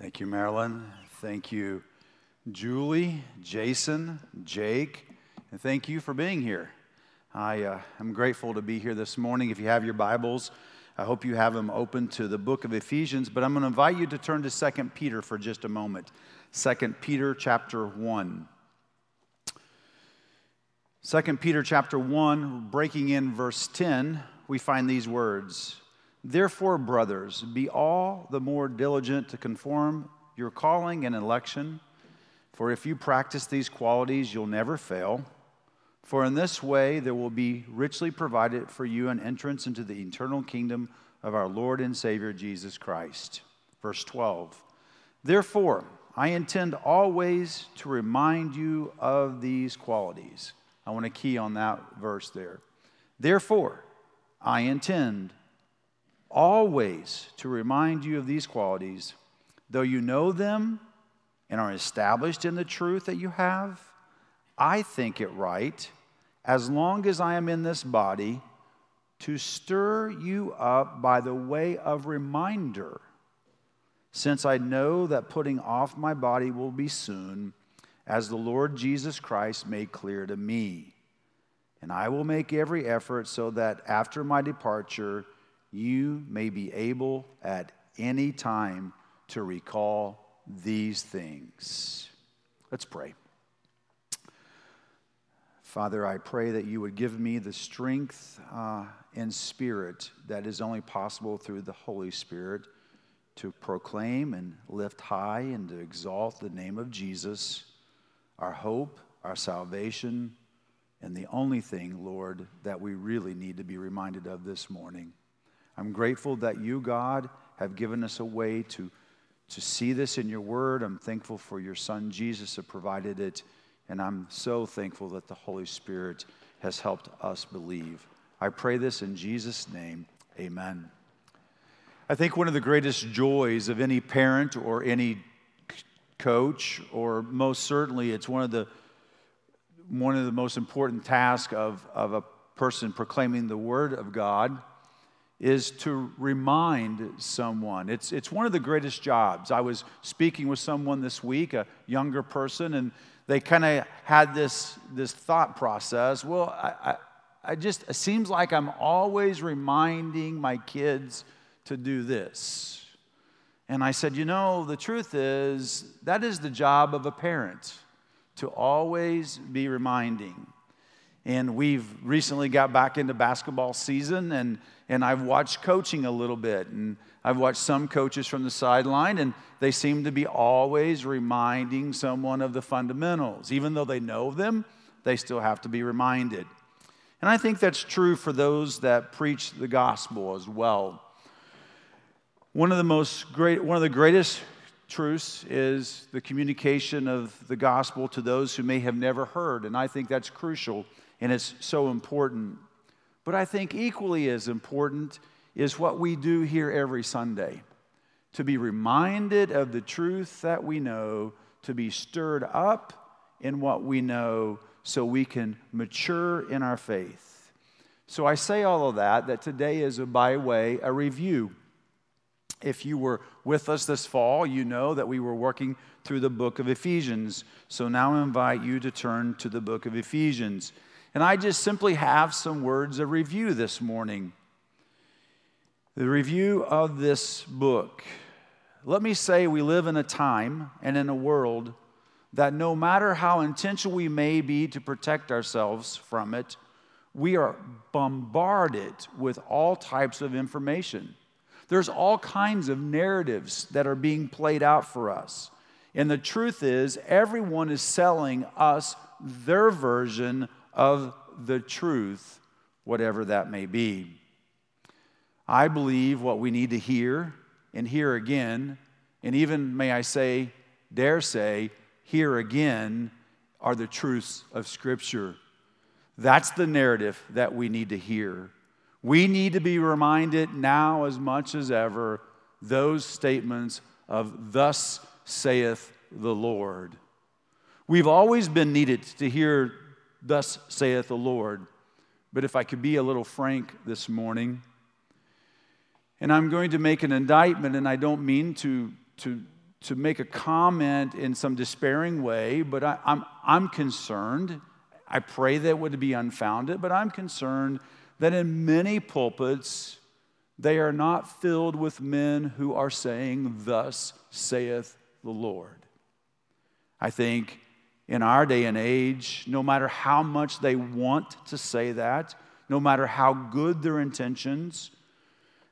Thank you, Marilyn. Thank you, Julie, Jason, Jake, and thank you for being here. I am grateful to be here this morning. If you have your Bibles, I hope you have them open to the book of Ephesians, but I'm going to invite you to turn to 2 Peter for just a moment. 2 Peter chapter 1. 2 Peter chapter 1, breaking in verse 10, we find these words. Therefore, brothers, be all the more diligent to conform your calling and election, for if you practice these qualities, you'll never fail. For in this way, there will be richly provided for you an entrance into the eternal kingdom of our Lord and Savior, Jesus Christ. Verse 12, therefore, I intend always to remind you of these qualities. I want to key on that verse there. Therefore, I intend always to remind you of these qualities, though you know them and are established in the truth that you have. I think it right, as long as I am in this body, to stir you up by the way of reminder, since I know that putting off my body will be soon, as the Lord Jesus Christ made clear to me. And I will make every effort so that after my departure, you may be able at any time to recall these things. Let's pray. Father, I pray that you would give me the strength and spirit that is only possible through the Holy Spirit to proclaim and lift high and to exalt the name of Jesus, our hope, our salvation, and the only thing, Lord, that we really need to be reminded of this morning. I'm grateful that you, God, have given us a way to see this in your word. I'm thankful for your son, Jesus, who provided it, and I'm so thankful that the Holy Spirit has helped us believe. I pray this in Jesus' name, amen. I think one of the greatest joys of any parent or any coach, or most certainly it's one of the most important tasks of a person proclaiming the word of God, is to remind someone. It's one of the greatest jobs. I was speaking with someone this week, a younger person, and they kind of had this thought process. Well, it seems like I'm always reminding my kids to do this. And I said, you know, the truth is, that is the job of a parent, to always be reminding. And we've recently got back into basketball season, and I've watched coaching a little bit. And I've watched some coaches from the sideline, and they seem to be always reminding someone of the fundamentals. Even though they know them, they still have to be reminded. And I think that's true for those that preach the gospel as well. One of the greatest truths is the communication of the gospel to those who may have never heard, and I think that's crucial, and it's so important. But I think equally as important is what we do here every Sunday, to be reminded of the truth that we know, to be stirred up in what we know so we can mature in our faith. So I say all of that today is a review. If you were with us this fall, you know that we were working through the book of Ephesians. So now I invite you to turn to the book of Ephesians. And I just simply have some words of review this morning. The review of this book. Let me say we live in a time and in a world that no matter how intentional we may be to protect ourselves from it, we are bombarded with all types of information. There's all kinds of narratives that are being played out for us. And the truth is, everyone is selling us their version of the truth, whatever that may be. I believe what we need to hear and hear again, and even, may I say, dare say, hear again, are the truths of Scripture. That's the narrative that we need to hear. We need to be reminded now as much as ever those statements of thus saith the Lord. We've always been needed to hear thus saith the Lord. But if I could be a little frank this morning, and I'm going to make an indictment, and I don't mean to to make a comment in some despairing way, but I'm concerned. I pray that it would be unfounded, but I'm concerned that in many pulpits, they are not filled with men who are saying, "Thus saith the Lord." I think in our day and age, no matter how much they want to say that, no matter how good their intentions,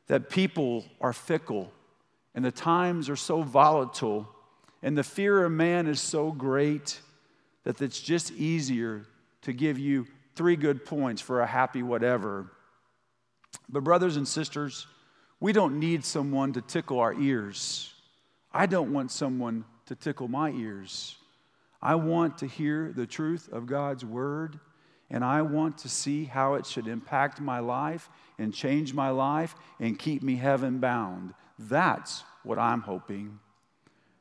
that people are fickle and the times are so volatile and the fear of man is so great that it's just easier to give you 3 good points for a happy whatever. But brothers and sisters, we don't need someone to tickle our ears. I don't want someone to tickle my ears. I want to hear the truth of God's word, and I want to see how it should impact my life and change my life and keep me heaven bound. That's what I'm hoping.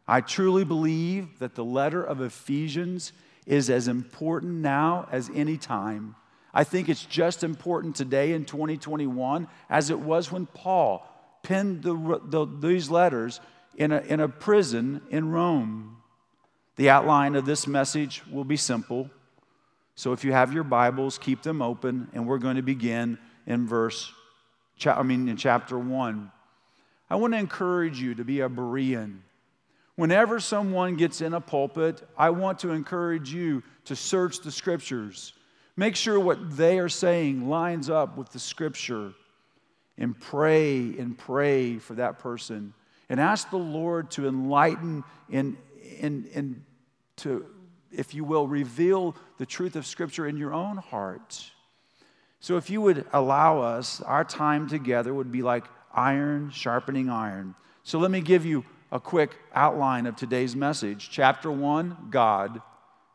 I truly believe that the letter of Ephesians is as important now as any time. I think it's just important today in 2021 as it was when Paul penned these letters in a prison in Rome. The outline of this message will be simple. So if you have your Bibles, keep them open, and we're going to begin in chapter 1. I want to encourage you to be a Berean. Whenever someone gets in a pulpit, I want to encourage you to search the Scriptures. Make sure what they are saying lines up with the Scripture, and pray for that person, and ask the Lord to enlighten and to, if you will, reveal the truth of Scripture in your own heart. So if you would allow us, our time together would be like iron sharpening iron. So let me give you a quick outline of today's message. Chapter 1, God.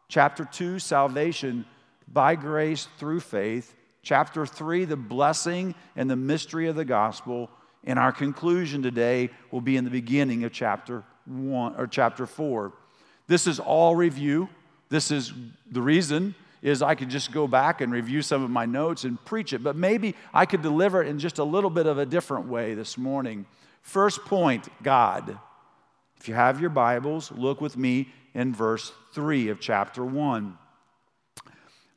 Chapter 2, salvation by grace through faith. Chapter 3, the blessing and the mystery of the gospel. And our conclusion today will be in the beginning of chapter 4. This is all review. This is the reason is I could just go back and review some of my notes and preach it, but maybe I could deliver it in just a little bit of a different way this morning. First point, God. If you have your Bibles, look with me in verse 3 of chapter 1.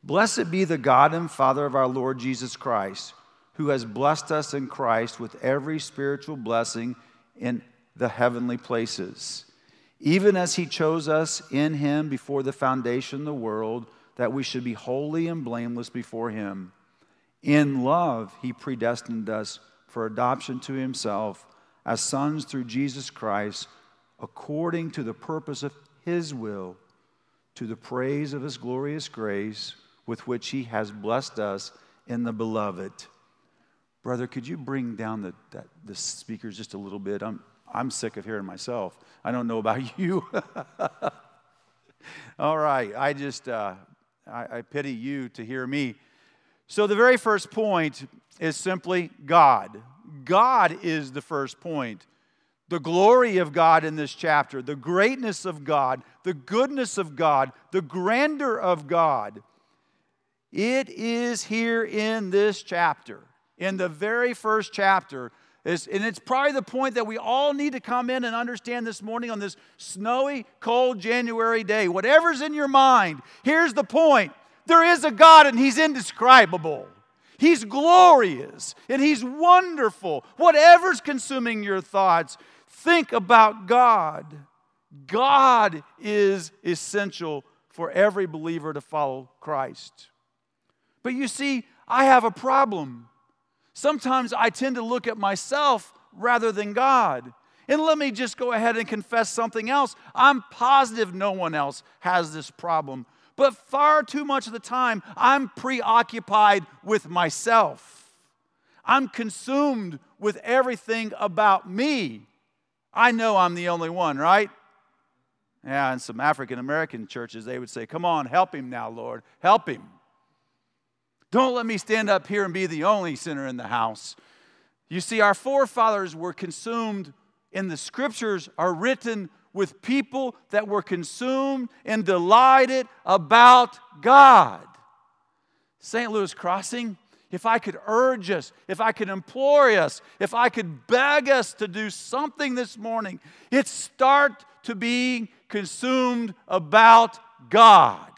Blessed be the God and Father of our Lord Jesus Christ, who has blessed us in Christ with every spiritual blessing in the heavenly places, even as He chose us in Him before the foundation of the world, that we should be holy and blameless before Him. In love, He predestined us for adoption to Himself as sons through Jesus Christ, according to the purpose of His will, to the praise of His glorious grace, with which He has blessed us in the beloved. Brother, could you bring down the speakers just a little bit? I'm sick of hearing myself. I don't know about you. All right, I pity you to hear me. So the very first point is simply God. God is the first point. The glory of God in this chapter, the greatness of God, the goodness of God, the grandeur of God. It is here in this chapter, in the very first chapter, and it's probably the point that we all need to come in and understand this morning on this snowy, cold January day. Whatever's in your mind, here's the point. There is a God and He's indescribable. He's glorious and He's wonderful. Whatever's consuming your thoughts, think about God. God is essential for every believer to follow Christ. But you see, I have a problem. Sometimes I tend to look at myself rather than God. And let me just go ahead and confess something else. I'm positive no one else has this problem. But far too much of the time, I'm preoccupied with myself. I'm consumed with everything about me. I know I'm the only one, right? Yeah, in some African American churches, they would say, "Come on, help him now, Lord, help him. Don't let me stand up here and be the only sinner in the house." You see, our forefathers were consumed, and the Scriptures are written with people that were consumed and delighted about God. St. Louis Crossing, if I could urge us, if I could implore us, if I could beg us to do something this morning, it's start to being consumed about God.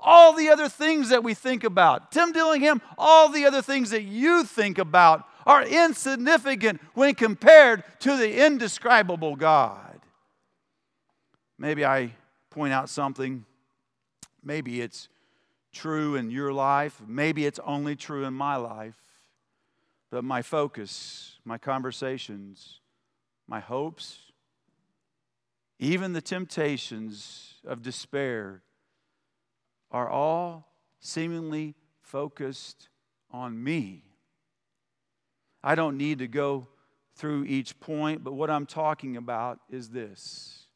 All the other things that we think about, Tim Dillingham, all the other things that you think about are insignificant when compared to the indescribable God. Maybe I point out something. Maybe it's true in your life. Maybe it's only true in my life. But my focus, my conversations, my hopes, even the temptations of despair are all seemingly focused on me. I don't need to go through each point, but what I'm talking about is this.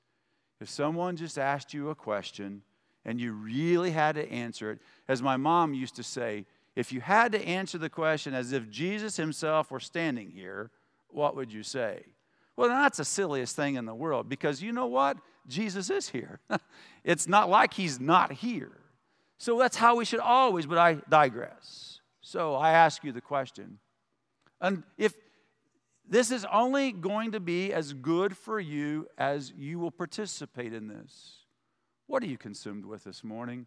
If someone just asked you a question and you really had to answer it, as my mom used to say, if you had to answer the question as if Jesus himself were standing here, what would you say? Well, that's the silliest thing in the world, because you know what? Jesus is here. It's not like he's not here. So that's how we should always, but I digress. So I ask you the question. And if this is only going to be as good for you as you will participate in this, what are you consumed with this morning?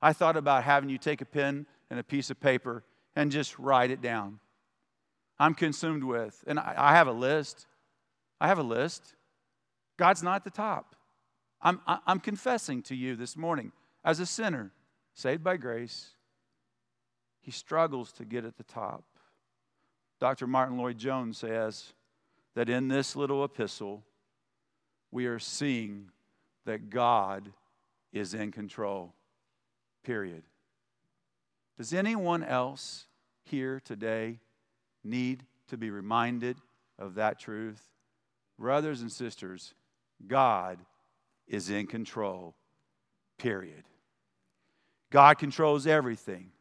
I thought about having you take a pen and a piece of paper and just write it down. I'm consumed with, and I have a list. I have a list. God's not at the top. I'm confessing to you this morning, as a sinner, saved by grace, he struggles to get at the top. Dr. Martin Lloyd-Jones says that in this little epistle, we are seeing that God is in control, period. Does anyone else here today need to be reminded of that truth? Brothers and sisters, God is in control, period. God controls everything.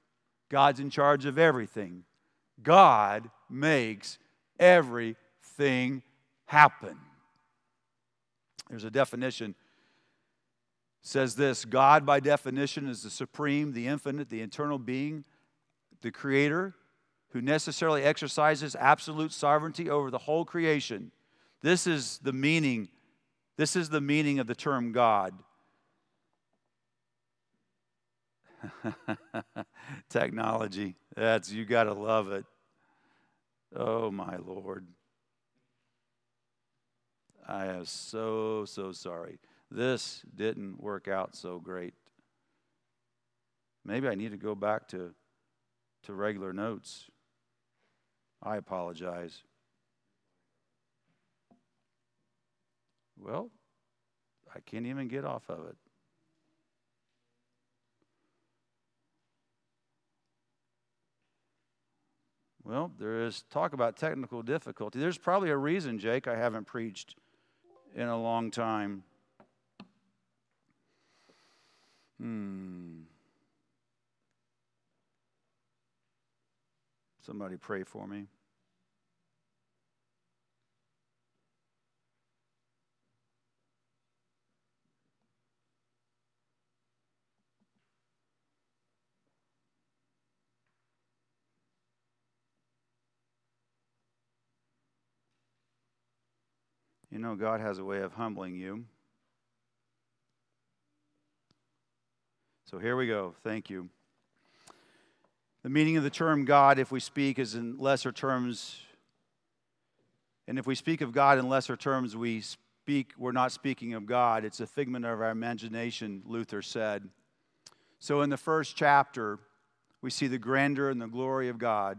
God's in charge of everything. God makes everything happen. There's a definition. It says this: God, by definition, is the supreme, the infinite, the eternal being, the creator, who necessarily exercises absolute sovereignty over the whole creation. This is the meaning. This is the meaning of the term God. Technology. That's, you got to love it. Oh, my Lord. I am so sorry. This didn't work out so great. Maybe I need to go back to regular notes. I apologize. Well, I can't even get off of it. Well, there is talk about technical difficulty. There's probably a reason, Jake, I haven't preached in a long time. Somebody pray for me. You know, God has a way of humbling you. So here we go. Thank you. The meaning of the term God, if we speak, is in lesser terms. And if we speak of God in lesser terms, we're not speaking of God. It's a figment of our imagination, Luther said. So in the first chapter, we see the grandeur and the glory of God.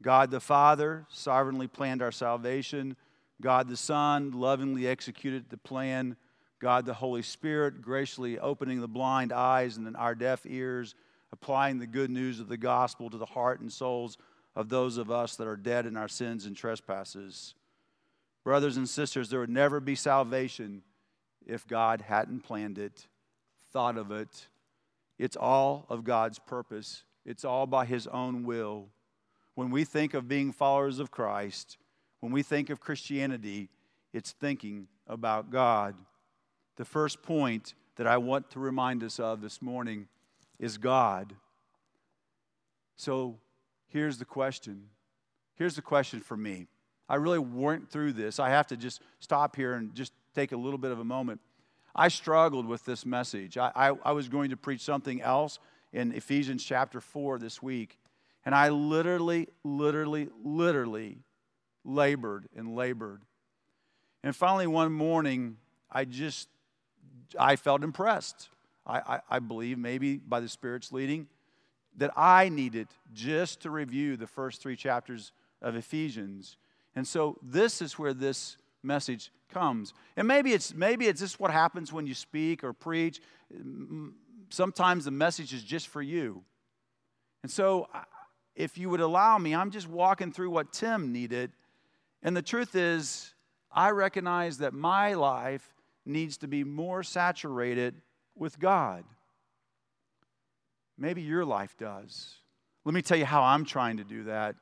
God the Father sovereignly planned our salvation. God the Son lovingly executed the plan. God the Holy Spirit graciously opening the blind eyes and our deaf ears, applying the good news of the gospel to the heart and souls of those of us that are dead in our sins and trespasses. Brothers and sisters, there would never be salvation if God hadn't planned it, thought of it. It's all of God's purpose. It's all by his own will. When we think of being followers of Christ, when we think of Christianity, it's thinking about God. The first point that I want to remind us of this morning is God. So here's the question. Here's the question for me. I really weren't through this. I have to just stop here and just take a little bit of a moment. I struggled with this message. I was going to preach something else in Ephesians chapter 4 this week, and I literally labored. And finally one morning, I felt impressed. I believe maybe by the Spirit's leading that I needed just to review the first 3 chapters of Ephesians. And so this is where this message comes. And maybe it's just what happens when you speak or preach. Sometimes the message is just for you. And so if you would allow me, I'm just walking through what Tim needed. And the truth is, I recognize that my life needs to be more saturated with God. Maybe your life does. Let me tell you how I'm trying to do that.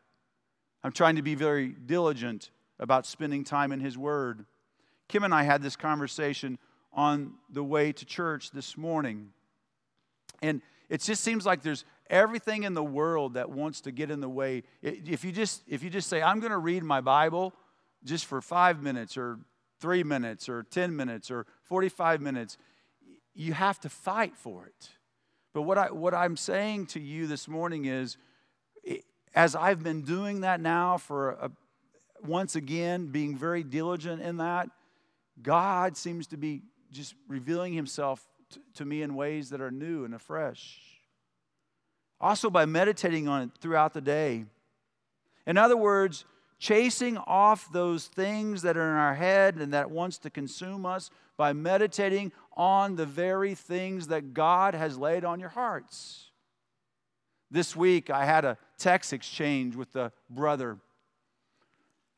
I'm trying to be very diligent about spending time in His Word. Kim and I had this conversation on the way to church this morning. And it just seems like there's everything in the world that wants to get in the way. If you just say, I'm going to read my Bible just for 5 minutes or 3 minutes or 10 minutes or 45 minutes, you have to fight for it. But what I'm saying to you this morning is, as I've been doing that now once again, being very diligent in that, God seems to be just revealing Himself to me in ways that are new and afresh. Also by meditating on it throughout the day. In other words, chasing off those things that are in our head and that wants to consume us by meditating on the very things that God has laid on your hearts. This week, I had a text exchange with a brother.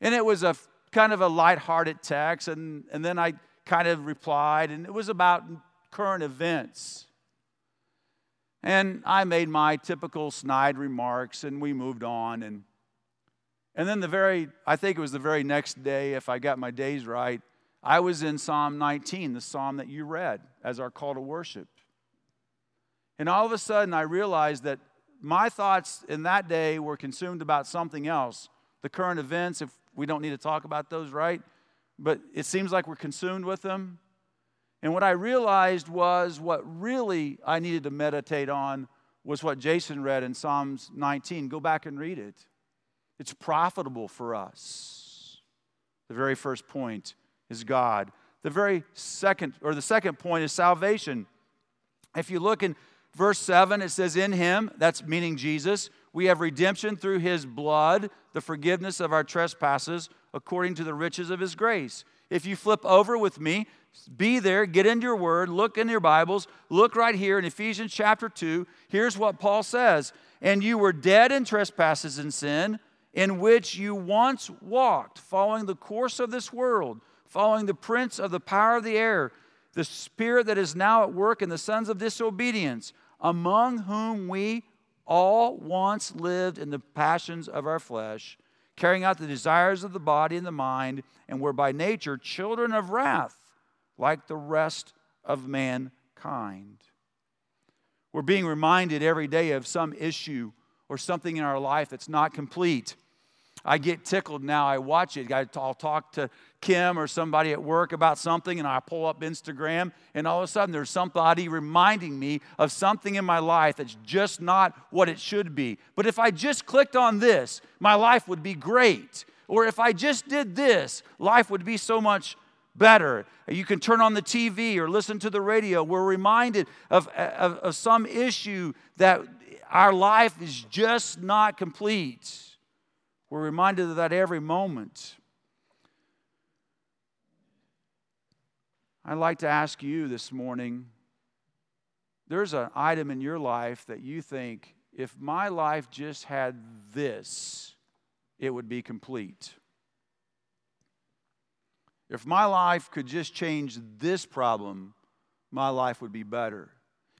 And it was a kind of a lighthearted text, and then I kind of replied, and it was about current events. And I made my typical snide remarks, and we moved on. And then I think it was the very next day, if I got my days right, I was in Psalm 19, the psalm that you read as our call to worship. And all of a sudden, I realized that my thoughts in that day were consumed about something else. The current events, if we don't need to talk about those, right? But it seems like we're consumed with them. And what I realized was what really I needed to meditate on was what Jason read in Psalms 19. Go back and read it. It's profitable for us. The very first point is God. The second point is salvation. If you look in verse 7, it says, in Him, that's meaning Jesus, we have redemption through His blood, the forgiveness of our trespasses, according to the riches of His grace. If you flip over with me, be there, get into your word, look in your Bibles, look right here in Ephesians chapter 2. Here's what Paul says. And you were dead in trespasses and sin, in which you once walked, following the course of this world, following the prince of the power of the air, the spirit that is now at work in the sons of disobedience, among whom we all once lived in the passions of our flesh, carrying out the desires of the body and the mind, and were by nature children of wrath, like the rest of mankind. We're being reminded every day of some issue or something in our life that's not complete. I get tickled now. I watch it. I'll talk to Kim or somebody at work about something, and I pull up Instagram, and all of a sudden there's somebody reminding me of something in my life that's just not what it should be. But if I just clicked on this, my life would be great. Or if I just did this, life would be so much better. You can turn on the TV or listen to the radio. We're reminded of some issue that our life is just not complete. We're reminded of that every moment. I'd like to ask you this morning, there's an item in your life that you think, if my life just had this, it would be complete. If my life could just change this problem, my life would be better.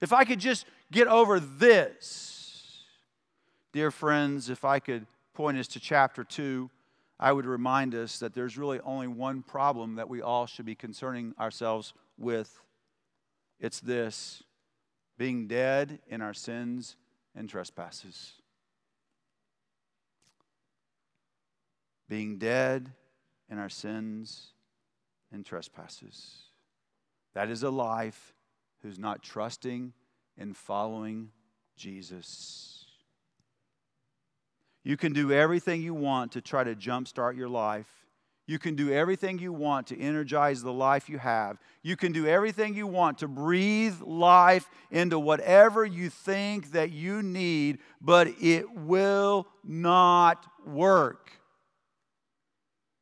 If I could just get over this. Dear friends, if I could point us to chapter 2, I would remind us that there's really only one problem that we all should be concerning ourselves with. It's this: being dead in our sins and trespasses. Being dead in our sins and trespasses. That is a life who's not trusting and following Jesus. You can do everything you want to try to jumpstart your life. You can do everything you want to energize the life you have. You can do everything you want to breathe life into whatever you think that you need, but it will not work.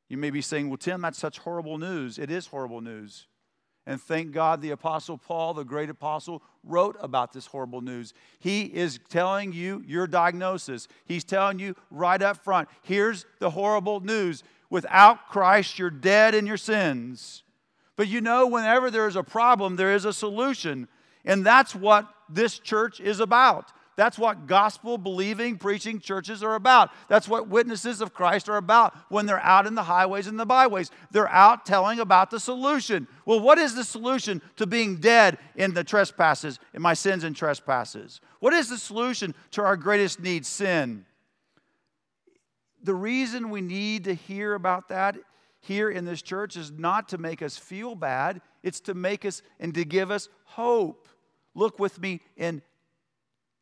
You may be saying, well, Tim, that's such horrible news. It is horrible news. And thank God the Apostle Paul, the great apostle, wrote about this horrible news. He is telling you your diagnosis. He's telling you right up front, here's the horrible news. Without Christ, you're dead in your sins. But you know, whenever there is a problem, there is a solution. And that's what this church is about. That's what gospel-believing, preaching churches are about. That's what witnesses of Christ are about when they're out in the highways and the byways. They're out telling about the solution. Well, what is the solution to being dead in the trespasses, in my sins and trespasses? What is the solution to our greatest need, sin? The reason we need to hear about that here in this church is not to make us feel bad. It's to make us and to give us hope. Look with me in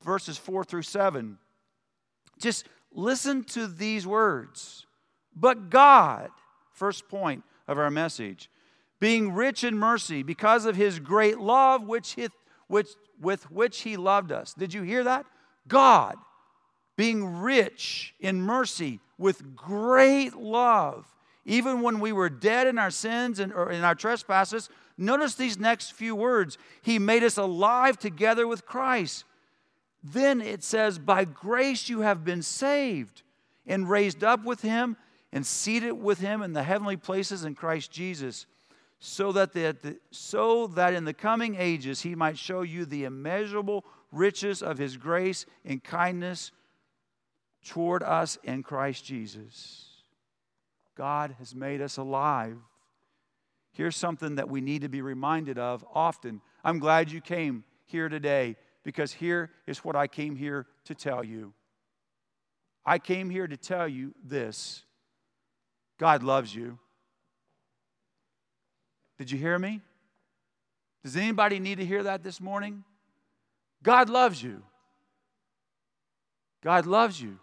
verses 4 through 7. Just listen to these words. But God, first point of our message, being rich in mercy because of his great love with which he loved us. Did you hear that? God, being rich in mercy with great love, even when we were dead in our sins and or in our trespasses. Notice these next few words. He made us alive together with Christ. Then it says, by grace you have been saved and raised up with him and seated with him in the heavenly places in Christ Jesus, so that in the coming ages he might show you the immeasurable riches of his grace and kindness toward us in Christ Jesus. God has made us alive. Here's something that we need to be reminded of often. I'm glad you came here today, because here is what I came here to tell you. I came here to tell you this. God loves you. Did you hear me? Does anybody need to hear that this morning? God loves you. God loves you.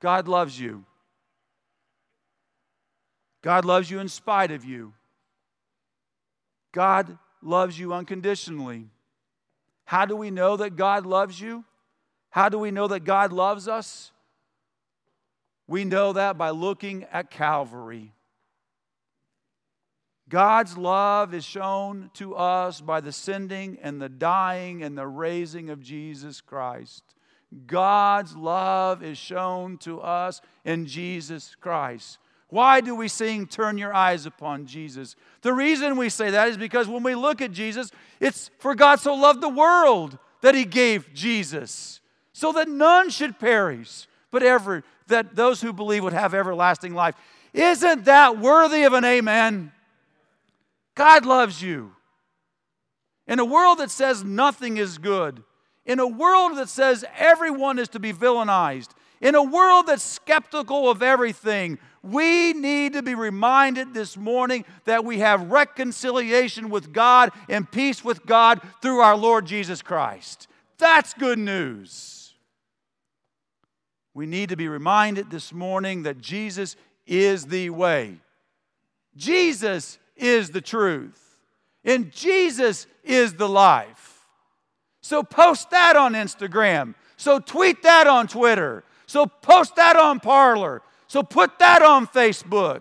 God loves you. God loves you in spite of you. God loves you unconditionally. How do we know that God loves you? How do we know that God loves us? We know that by looking at Calvary. God's love is shown to us by the sending and the dying and the raising of Jesus Christ. God's love is shown to us in Jesus Christ. Why do we sing, "Turn Your Eyes Upon Jesus"? The reason we say that is because when we look at Jesus, it's for God so loved the world that he gave Jesus, so that none should perish, but that those who believe would have everlasting life. Isn't that worthy of an amen? God loves you. In a world that says nothing is good, in a world that says everyone is to be villainized, in a world that's skeptical of everything, we need to be reminded this morning that we have reconciliation with God and peace with God through our Lord Jesus Christ. That's good news. We need to be reminded this morning that Jesus is the way. Jesus is the truth. And Jesus is the life. So post that on Instagram. So tweet that on Twitter. So post that on Parler. So put that on Facebook.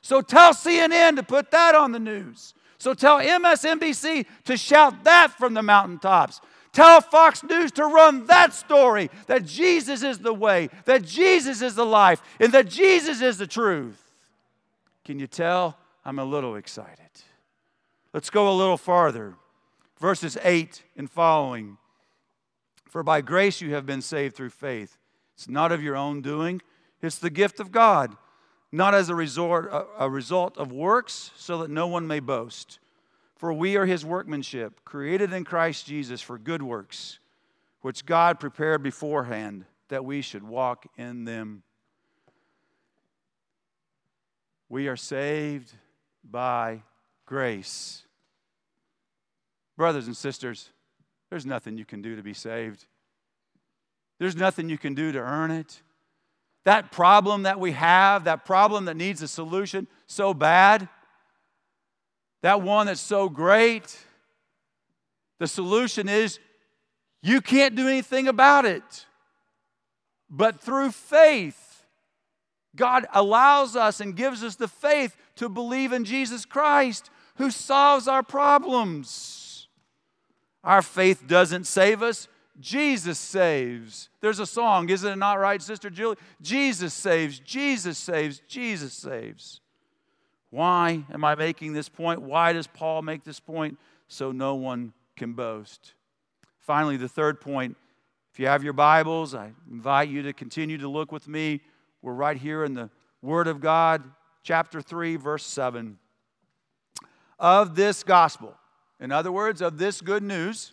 So tell CNN to put that on the news. So tell MSNBC to shout that from the mountaintops. Tell Fox News to run that story, that Jesus is the way, that Jesus is the life, and that Jesus is the truth. Can you tell? I'm a little excited. Let's go a little farther. Verses 8 and following. For by grace you have been saved through faith. It's not of your own doing. It's the gift of God, not as a result of works, so that no one may boast. For we are his workmanship, created in Christ Jesus for good works, which God prepared beforehand that we should walk in them. We are saved by grace. Brothers and sisters, there's nothing you can do to be saved. There's nothing you can do to earn it. That problem that we have, that problem that needs a solution so bad, that one that's so great, the solution is you can't do anything about it. But through faith, God allows us and gives us the faith to believe in Jesus Christ, who solves our problems. Our faith doesn't save us. Jesus saves. There's a song, isn't it not right, Sister Julie? Jesus saves, Jesus saves, Jesus saves. Why am I making this point? Why does Paul make this point? So no one can boast. Finally, the third point. If you have your Bibles, I invite you to continue to look with me. We're right here in the Word of God, chapter 3, verse 7. Of this gospel, in other words, of this good news,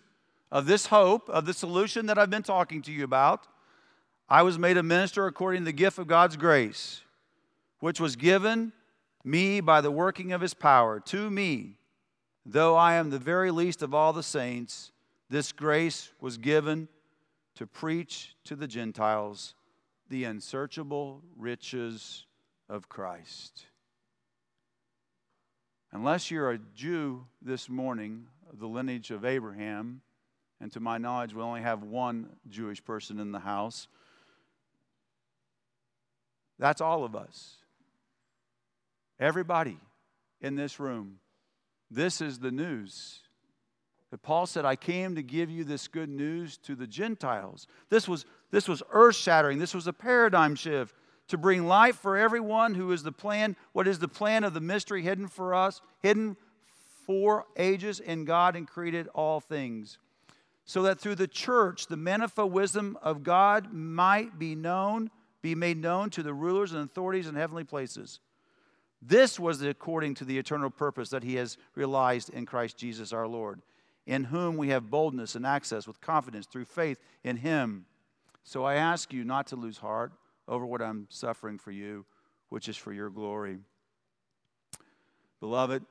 of this hope, of the solution that I've been talking to you about, I was made a minister according to the gift of God's grace, which was given me by the working of His power. To me, though I am the very least of all the saints, this grace was given to preach to the Gentiles the unsearchable riches of Christ. Unless you're a Jew this morning, the lineage of Abraham, and to my knowledge, we only have one Jewish person in the house. That's all of us. Everybody in this room. This is the news. That Paul said, I came to give you this good news to the Gentiles. This was earth-shattering. This was a paradigm shift to bring life for everyone who is the plan. What is the plan of the mystery hidden for us, hidden for ages in God and created all things, so that through the church the manifold wisdom of God might be made known to the rulers and authorities in heavenly places. This was according to the eternal purpose that He has realized in Christ Jesus our Lord, in whom we have boldness and access with confidence through faith in Him. So I ask you not to lose heart over what I'm suffering for you, which is for your glory. Beloved,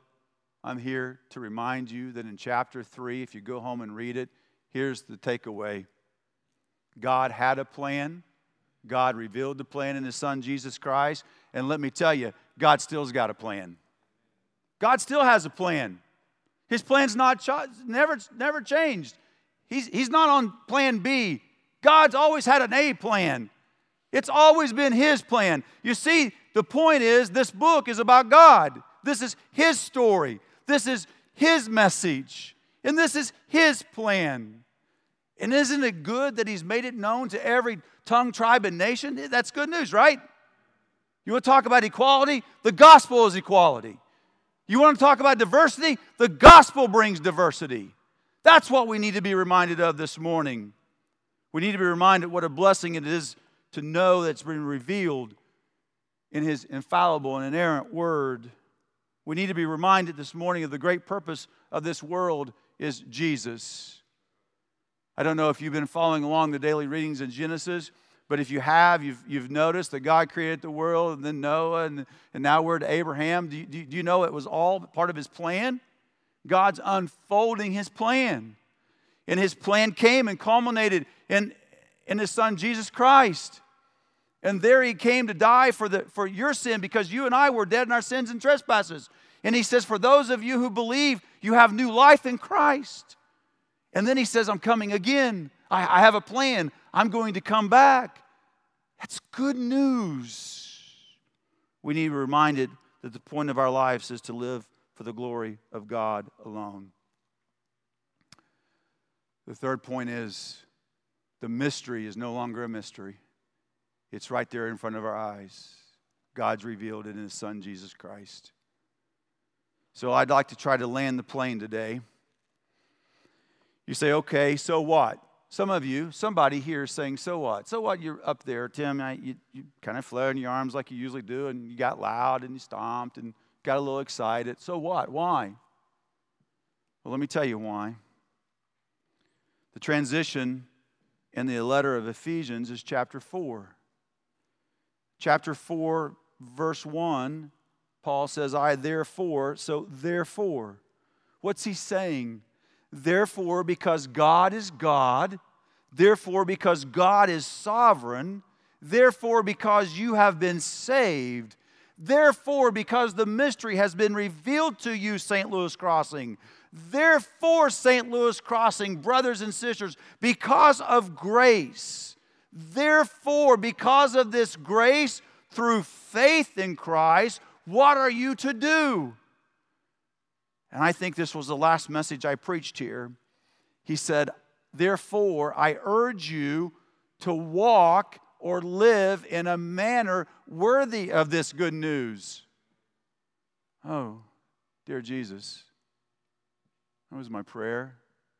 I'm here to remind you that in chapter 3, if you go home and read it, here's the takeaway. God had a plan. God revealed the plan in His Son, Jesus Christ. And let me tell you, God still's got a plan. God still has a plan. His plan's never changed. He's not on plan B. God's always had an A plan. It's always been His plan. You see, the point is this book is about God. This is His story. This is His message. And this is His plan. And isn't it good that He's made it known to every tongue, tribe, and nation? That's good news, right? You want to talk about equality? The gospel is equality. You want to talk about diversity? The gospel brings diversity. That's what we need to be reminded of this morning. We need to be reminded what a blessing it is to know that's been revealed in His infallible and inerrant word. We need to be reminded this morning of the great purpose of this world is Jesus. I don't know if you've been following along the daily readings in Genesis, but if you have, you've noticed that God created the world and then Noah and now we're to Abraham. Do you know it was all part of His plan? God's unfolding His plan. And His plan came and culminated in His Son, Jesus Christ. And there He came to die for your sin because you and I were dead in our sins and trespasses. And He says, for those of you who believe, you have new life in Christ. And then He says, I'm coming again. I have a plan. I'm going to come back. That's good news. We need to be reminded that the point of our lives is to live for the glory of God alone. The third point is the mystery is no longer a mystery. It's right there in front of our eyes. God's revealed it in His Son, Jesus Christ. So I'd like to try to land the plane today. You say, okay, so what? Some of you, somebody here is saying, so what? So what? You're up there, Tim, you kind of flaring your arms like you usually do, and you got loud, and you stomped, and got a little excited. So what? Why? Well, let me tell you why. The transition in the letter of Ephesians is chapter 4. Chapter 4, verse 1 Paul says, therefore. What's he saying? Therefore, because God is God, therefore, because God is sovereign, therefore, because you have been saved, therefore, because the mystery has been revealed to you, St. Louis Crossing, therefore, St. Louis Crossing, brothers and sisters, because of grace, therefore, because of this grace, through faith in Christ, what are you to do? And I think this was the last message I preached here. He said, therefore, I urge you to walk or live in a manner worthy of this good news. Oh, dear Jesus, that was my prayer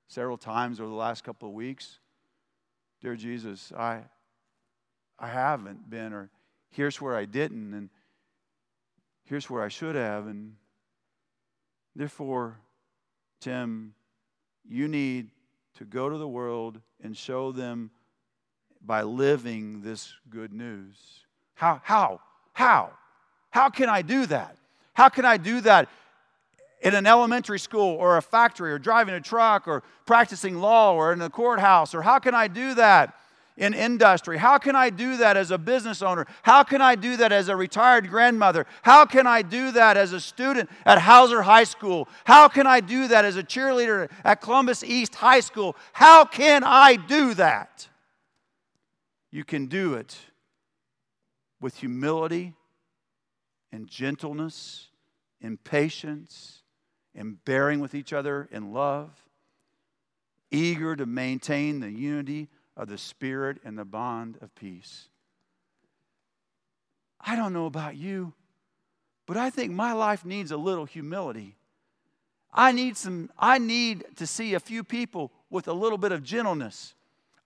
several times over the last couple of weeks. Dear Jesus, I haven't been, or here's where I didn't, and here's where I should have, and therefore, Tim, you need to go to the world and show them by living this good news. How? How can I do that? How can I do that in an elementary school or a factory or driving a truck or practicing law or in a courthouse? Or how can I do that in industry? How can I do that as a business owner? How can I do that as a retired grandmother? How can I do that as a student at Hauser High School? How can I do that as a cheerleader at Columbus East High School? How can I do that? You can do it with humility and gentleness and patience and bearing with each other in love, eager to maintain the unity of the Spirit and the bond of peace. I don't know about you, but I think my life needs a little humility. I need to see a few people with a little bit of gentleness.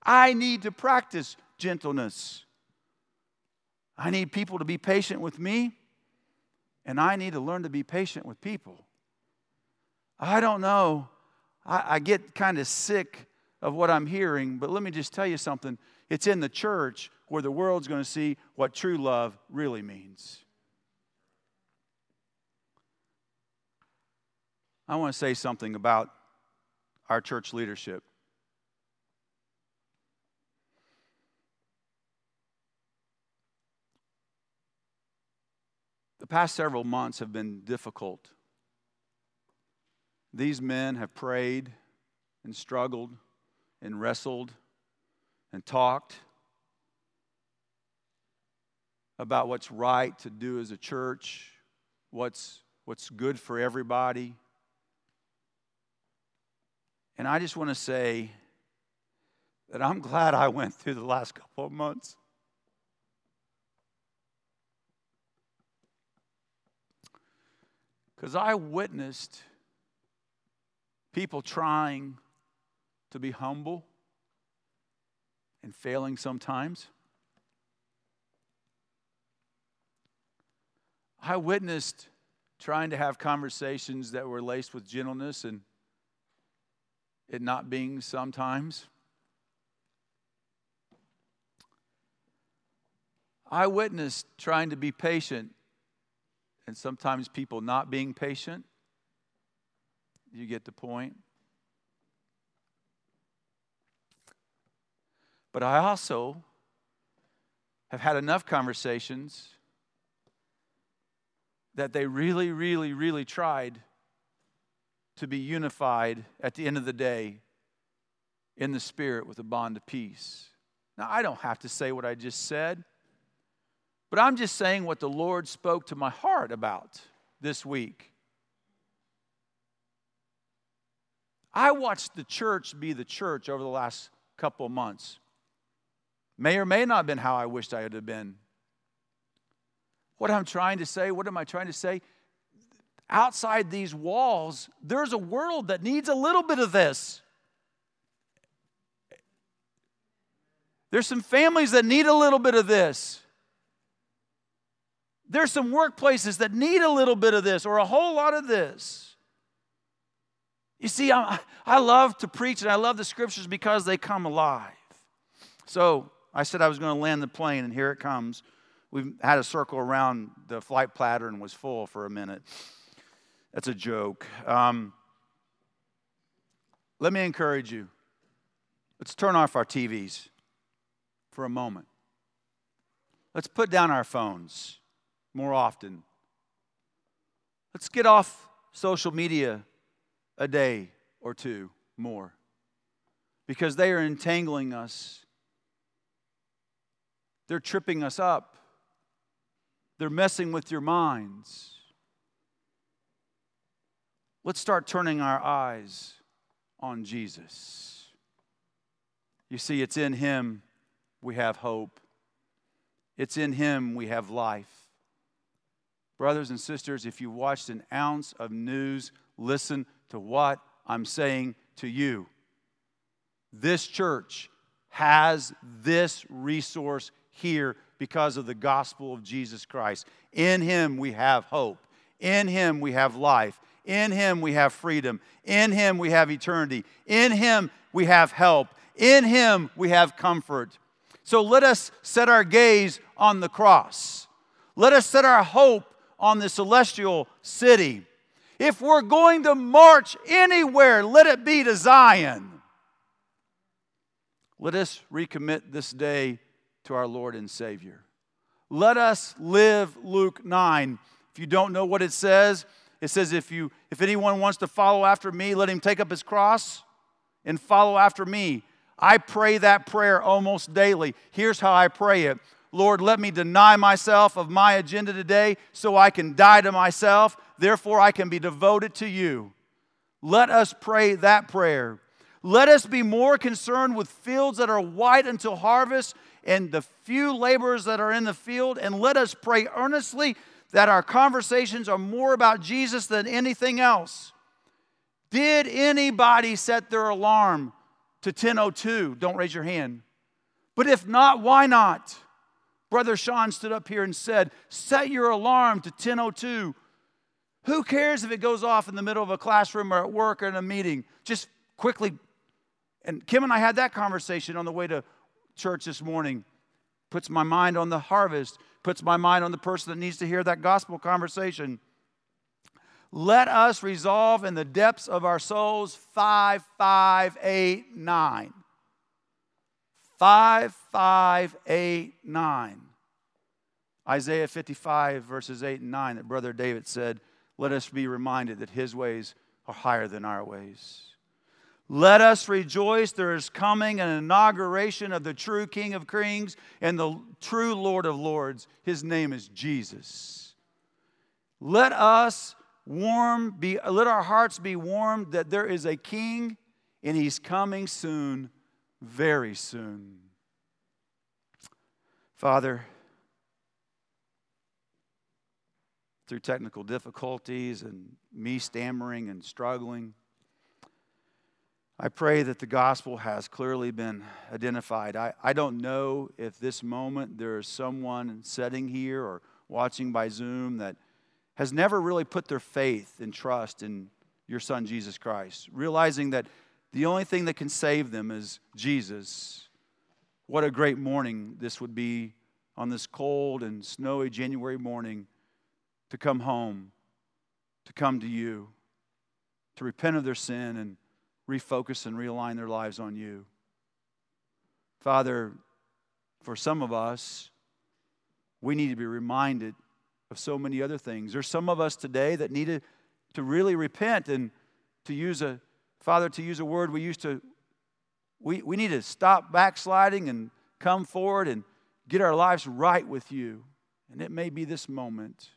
I need to practice gentleness. I need people to be patient with me, and I need to learn to be patient with people. I don't know. I get kind of sick of what I'm hearing, but let me just tell you something. It's in the church where the world's going to see what true love really means. I want to say something about our church leadership. The past several months have been difficult. These men have prayed and struggled and wrestled and talked about what's right to do as a church, what's good for everybody. And I just want to say that I'm glad I went through the last couple of months. Because I witnessed people trying to be humble and failing sometimes. I witnessed trying to have conversations that were laced with gentleness and it not being sometimes. I witnessed trying to be patient and sometimes people not being patient. You get the point. But I also have had enough conversations that they really tried to be unified at the end of the day in the Spirit with a bond of peace. Now, I don't have to say what I just said, but I'm just saying what the Lord spoke to my heart about this week. I watched the church be the church over the last couple months. May or may not have been how I wished I would have been. What am I trying to say? Outside these walls, there's a world that needs a little bit of this. There's some families that need a little bit of this. There's some workplaces that need a little bit of this or a whole lot of this. You see, I love to preach and I love the scriptures because they come alive. So, I said I was going to land the plane, and here it comes. We had a circle around the flight platter and was full for a minute. That's a joke. Let me encourage you. Let's turn off our TVs for a moment. Let's put down our phones more often. Let's get off social media a day or two more, because they are entangling us. They're tripping us up. They're messing with your minds. Let's start turning our eyes on Jesus. You see, it's in Him we have hope. It's in Him we have life. Brothers and sisters, if you watched an ounce of news, listen to what I'm saying to you. This church has this resource here because of the gospel of Jesus Christ. In Him we have hope. In Him we have life. In Him we have freedom. In Him we have eternity. In Him we have help. In Him we have comfort. So let us set our gaze on the cross. Let us set our hope on the celestial city. If we're going to march anywhere, let it be to Zion. Let us recommit this day to our Lord and Savior. Let us live Luke 9. If you don't know what it says if anyone wants to follow after me, let him take up his cross and follow after me. I pray that prayer almost daily. Here's how I pray it. Lord, let me deny myself of my agenda today so I can die to myself. Therefore, I can be devoted to you. Let us pray that prayer. Let us be more concerned with fields that are white until harvest and the few laborers that are in the field. And let us pray earnestly that our conversations are more about Jesus than anything else. Did anybody set their alarm to 10:02? Don't raise your hand. But if not, why not? Brother Sean stood up here and said, set your alarm to 10:02. Who cares if it goes off in the middle of a classroom or at work or in a meeting? Just quickly. And Kim and I had that conversation on the way to church this morning. Puts my mind on the harvest. Puts my mind on the person that needs to hear that gospel conversation. Let us resolve in the depths of our souls 5589. 5589. Isaiah 55 verses 8 and 9 that Brother David said, let us be reminded that His ways are higher than our ways. Let us rejoice, there is coming an inauguration of the true King of Kings and the true Lord of Lords. His name is Jesus. Let us let our hearts be warmed that there is a King and He's coming soon, very soon. Father, through technical difficulties and me stammering and struggling, I pray that the gospel has clearly been identified. I don't know if this moment there is someone sitting here or watching by Zoom that has never really put their faith and trust in your Son, Jesus Christ, realizing that the only thing that can save them is Jesus. What a great morning this would be on this cold and snowy January morning to come home, to come to you, to repent of their sin and refocus and realign their lives on you. Father, for some of us, we need to be reminded of so many other things. There's some of us today that needed to really repent and to use a word we need to stop backsliding and come forward and get our lives right with you. And it may be this moment.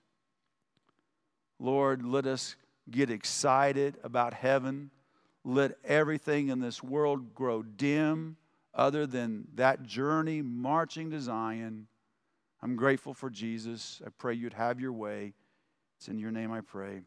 Lord, let us get excited about heaven. Let everything in this world grow dim other than that journey marching to Zion. I'm grateful for Jesus. I pray you'd have your way. It's in your name I pray.